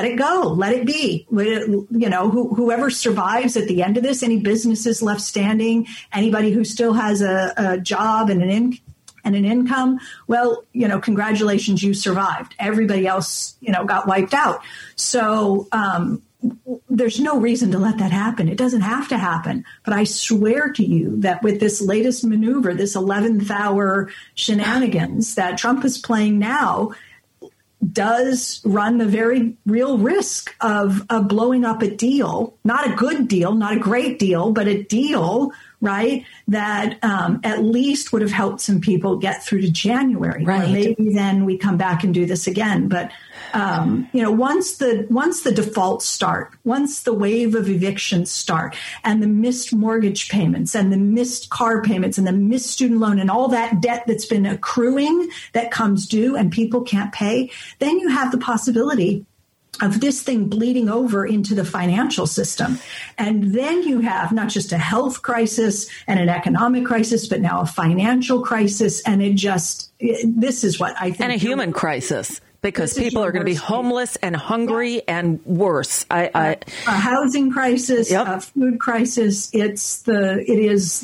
it go. Let it be. You know, whoever survives at the end of this, any businesses left standing, anybody who still has a job and an income, well, you know, congratulations, you survived. Everybody else, you know, got wiped out. So, there's no reason to let that happen. It doesn't have to happen. But I swear to you that with this latest maneuver, this 11th hour shenanigans that Trump is playing now does run the very real risk of blowing up a deal, not a good deal, not a great deal, but a deal, right, that at least would have helped some people get through to January. Right. Or maybe then we come back and do this again. But, you know, once the defaults start, once the wave of evictions start and the missed mortgage payments and the missed car payments and the missed student loan and all that debt that's been accruing that comes due and people can't pay, then you have the possibility of this thing bleeding over into the financial system. And then you have not just a health crisis and an economic crisis, but now a financial crisis. And this is what I think. And a human crisis, because people are going to be homeless and hungry and worse. A housing crisis, a food crisis. It is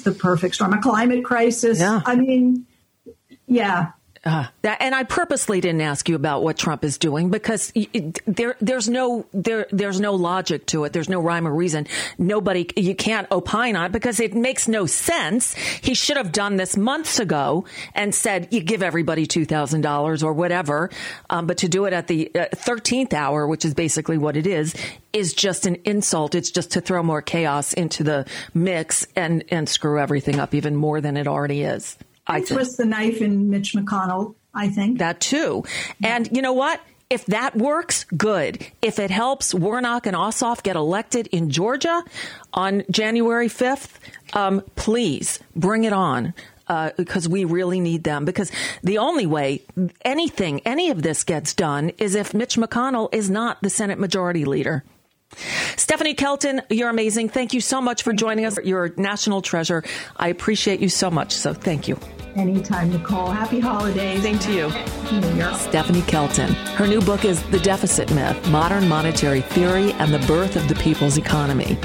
the perfect storm, a climate crisis. Yeah. I mean, and I purposely didn't ask you about what Trump is doing because there's no logic to it. There's no rhyme or reason. You can't opine on it because it makes no sense. He should have done this months ago and said, you give everybody $2,000 or whatever. But to do it at the 13th hour, which is basically what it is just an insult. It's just to throw more chaos into the mix and screw everything up even more than it already is. I twist the knife in Mitch McConnell, I think. That too. And you know what? If that works, good. If it helps Warnock and Ossoff get elected in Georgia on January 5th, please bring it on. Because we really need them, because the only way any of this gets done is if Mitch McConnell is not the Senate Majority Leader. Stephanie Kelton, you're amazing. Thank you so much for joining us. You're a national treasure. I appreciate you so much. So thank you. Anytime, Nicole. Happy holidays. Same to you. Stephanie Kelton. Her new book is The Deficit Myth, Modern Monetary Theory and the Birth of the People's Economy.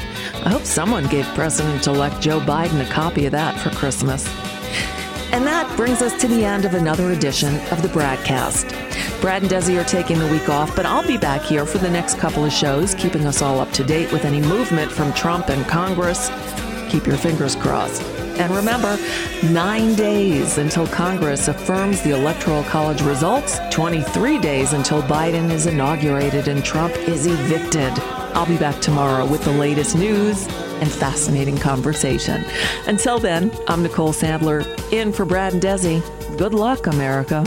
I hope someone gave President-elect Joe Biden a copy of that for Christmas. And that brings us to the end of another edition of the Bradcast. Brad and Desi are taking the week off, but I'll be back here for the next couple of shows, keeping us all up to date with any movement from Trump and Congress. Keep your fingers crossed. And remember, 9 days until Congress affirms the Electoral College results, 23 days until Biden is inaugurated and Trump is evicted. I'll be back tomorrow with the latest news and fascinating conversation. Until then, I'm Nicole Sandler, in for Brad and Desi. Good luck, America.